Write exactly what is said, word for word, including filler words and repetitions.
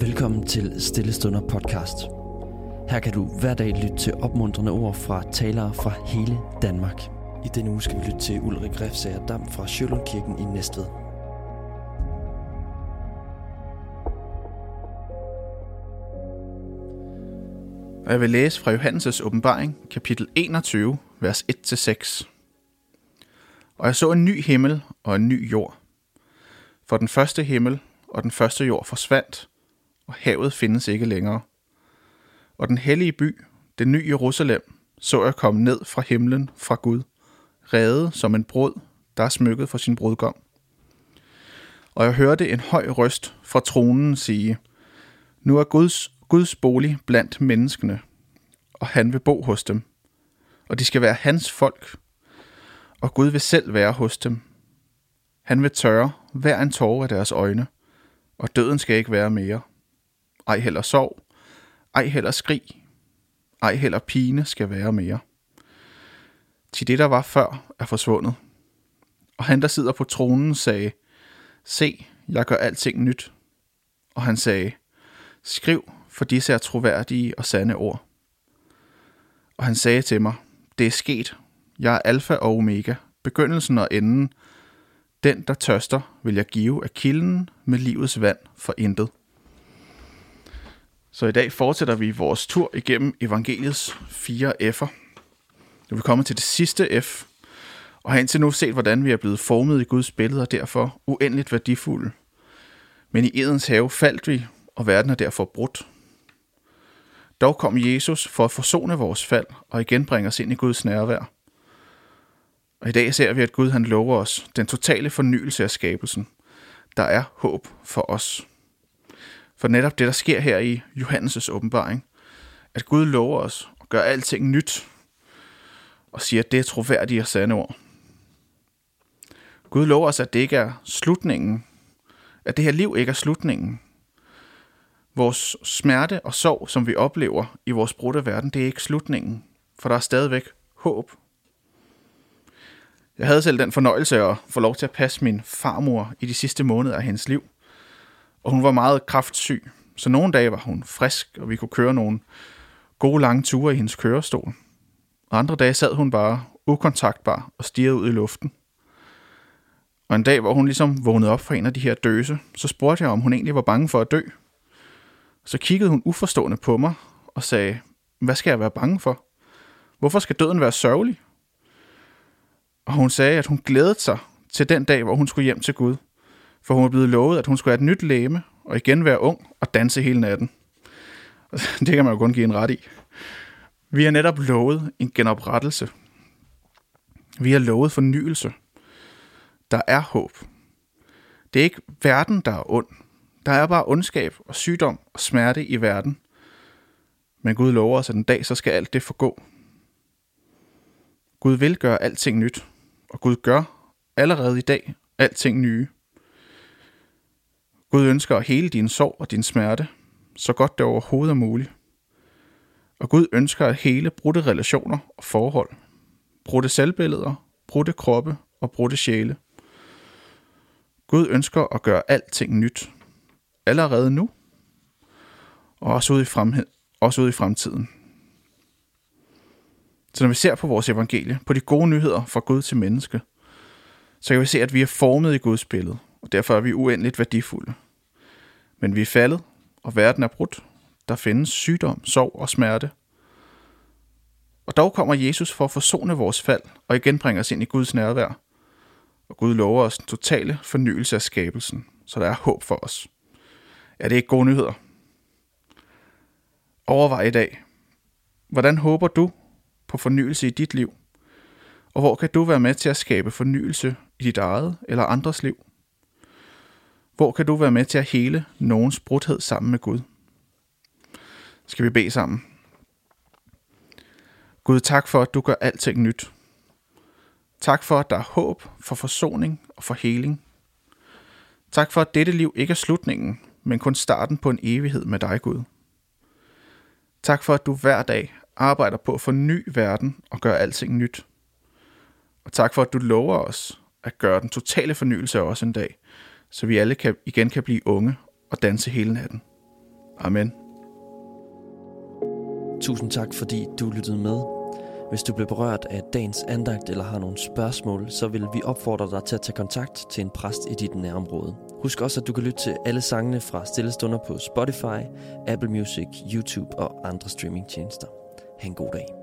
Velkommen til Stillestunder podcast. Her kan du hver dag lytte til opmuntrende ord fra talere fra hele Danmark. I denne uge skal vi lytte til Ulrick Refsager Dam fra Sjølundkirken i Næstved. Og jeg vil læse fra Johannes' åbenbaring, kapitel enogtyve, vers et til seks. Og jeg så en ny himmel og en ny jord. For den første himmel og den første jord forsvandt, og havet findes ikke længere. Og den hellige by, den nye Jerusalem, så jeg komme ned fra himlen fra Gud, revet som en brud, der er smykket for sin brudgom. Og jeg hørte en høj røst fra tronen sige, nu er Guds, Guds bolig blandt menneskene, og han vil bo hos dem, og de skal være hans folk, og Gud vil selv være hos dem. Han vil tørre hver en tåre af deres øjne, og døden skal ikke være mere. Ej heller sorg, ej heller skrig, ej heller pine skal være mere. Til det, der var før, er forsvundet. Og han, der sidder på tronen, sagde, se, jeg gør alting nyt. Og han sagde, skriv, for disse er troværdige og sande ord. Og han sagde til mig, det er sket, jeg er alfa og omega, begyndelsen og enden. Den, der tørster, vil jeg give af kilden med livets vand for intet. Så i dag fortsætter vi vores tur igennem evangeliets fire F'er. Nu er vi kommet til det sidste F, og har indtil nu set, hvordan vi er blevet formet i Guds billede og derfor uendeligt værdifulde. Men i Edens have faldt vi, og verden er derfor brudt. Dog kom Jesus for at forsone vores fald og igen bringe os ind i Guds nærvær. Og i dag ser vi, at Gud han lover os den totale fornyelse af skabelsen. Der er håb for os. For netop det, der sker her i Johannes' åbenbaring, at Gud lover os og gør alting nyt, og siger, at det er troværdige og sande ord. Gud lover os, at det ikke er slutningen, at det her liv ikke er slutningen. Vores smerte og sorg, som vi oplever i vores brudte verden, det er ikke slutningen, for der er stadigvæk håb. Jeg havde selv den fornøjelse at få lov til at passe min farmor i de sidste måneder af hendes liv. Og hun var meget kræftsyg, så nogle dage var hun frisk, og vi kunne køre nogle gode lange ture i hendes kørestol. Og andre dage sad hun bare ukontaktbar og stirrede ud i luften. Og en dag, hvor hun ligesom vågnede op fra en af de her døse, så spurgte jeg, om hun egentlig var bange for at dø. Så kiggede hun uforstående på mig og sagde, hvad skal jeg være bange for? Hvorfor skal døden være sørgelig? Og hun sagde, at hun glædede sig til den dag, hvor hun skulle hjem til Gud. For hun var blevet lovet, at hun skulle have et nyt legeme, og igen være ung og danse hele natten. Det kan man jo kun give en ret i. Vi har netop lovet en genoprettelse. Vi har lovet fornyelse. Der er håb. Det er ikke verden, der er ond. Der er bare ondskab og sygdom og smerte i verden. Men Gud lover os, at en dag så skal alt det forgå. Gud vil gøre alting nyt, og Gud gør allerede i dag alting nye. Gud ønsker at hele din sorg og din smerte, så godt det overhovedet er muligt. Og Gud ønsker at hele brudte relationer og forhold, brudte selvbilleder, brudte kroppe og brudte sjæle. Gud ønsker at gøre alting nyt, allerede nu, og også ude i, fremhed- også ude i fremtiden. Så når vi ser på vores evangelie, på de gode nyheder fra Gud til menneske, så kan vi se, at vi er formet i Guds billede, og derfor er vi uendeligt værdifulde. Men vi er faldet, og verden er brudt. Der findes sygdom, sorg og smerte. Og dog kommer Jesus for at forsone vores fald, og igen bringer os ind i Guds nærvær. Og Gud lover os den totale fornyelse af skabelsen, så der er håb for os. Er det ikke gode nyheder? Overvej i dag. Hvordan håber du på fornyelse i dit liv? Og hvor kan du være med til at skabe fornyelse i dit eget eller andres liv? Hvor kan du være med til at hele nogens brudhed sammen med Gud? Skal vi bede sammen? Gud, tak for, at du gør alting nyt. Tak for, at der er håb for forsoning og for heling. Tak for, at dette liv ikke er slutningen, men kun starten på en evighed med dig, Gud. Tak for, at du hver dag arbejder på at forny verden og gøre alting nyt. Og tak for, at du lover os at gøre den totale fornyelse af os en dag, så vi alle kan, igen kan blive unge og danse hele natten. Amen. Tusind tak, fordi du lyttede med. Hvis du blev berørt af dagens andagt eller har nogle spørgsmål, så vil vi opfordre dig til at tage kontakt til en præst i dit nærområde. Husk også, at du kan lytte til alle sangene fra Stillestunder på Spotify, Apple Music, YouTube og andre streamingtjenester. Ha' en god dag.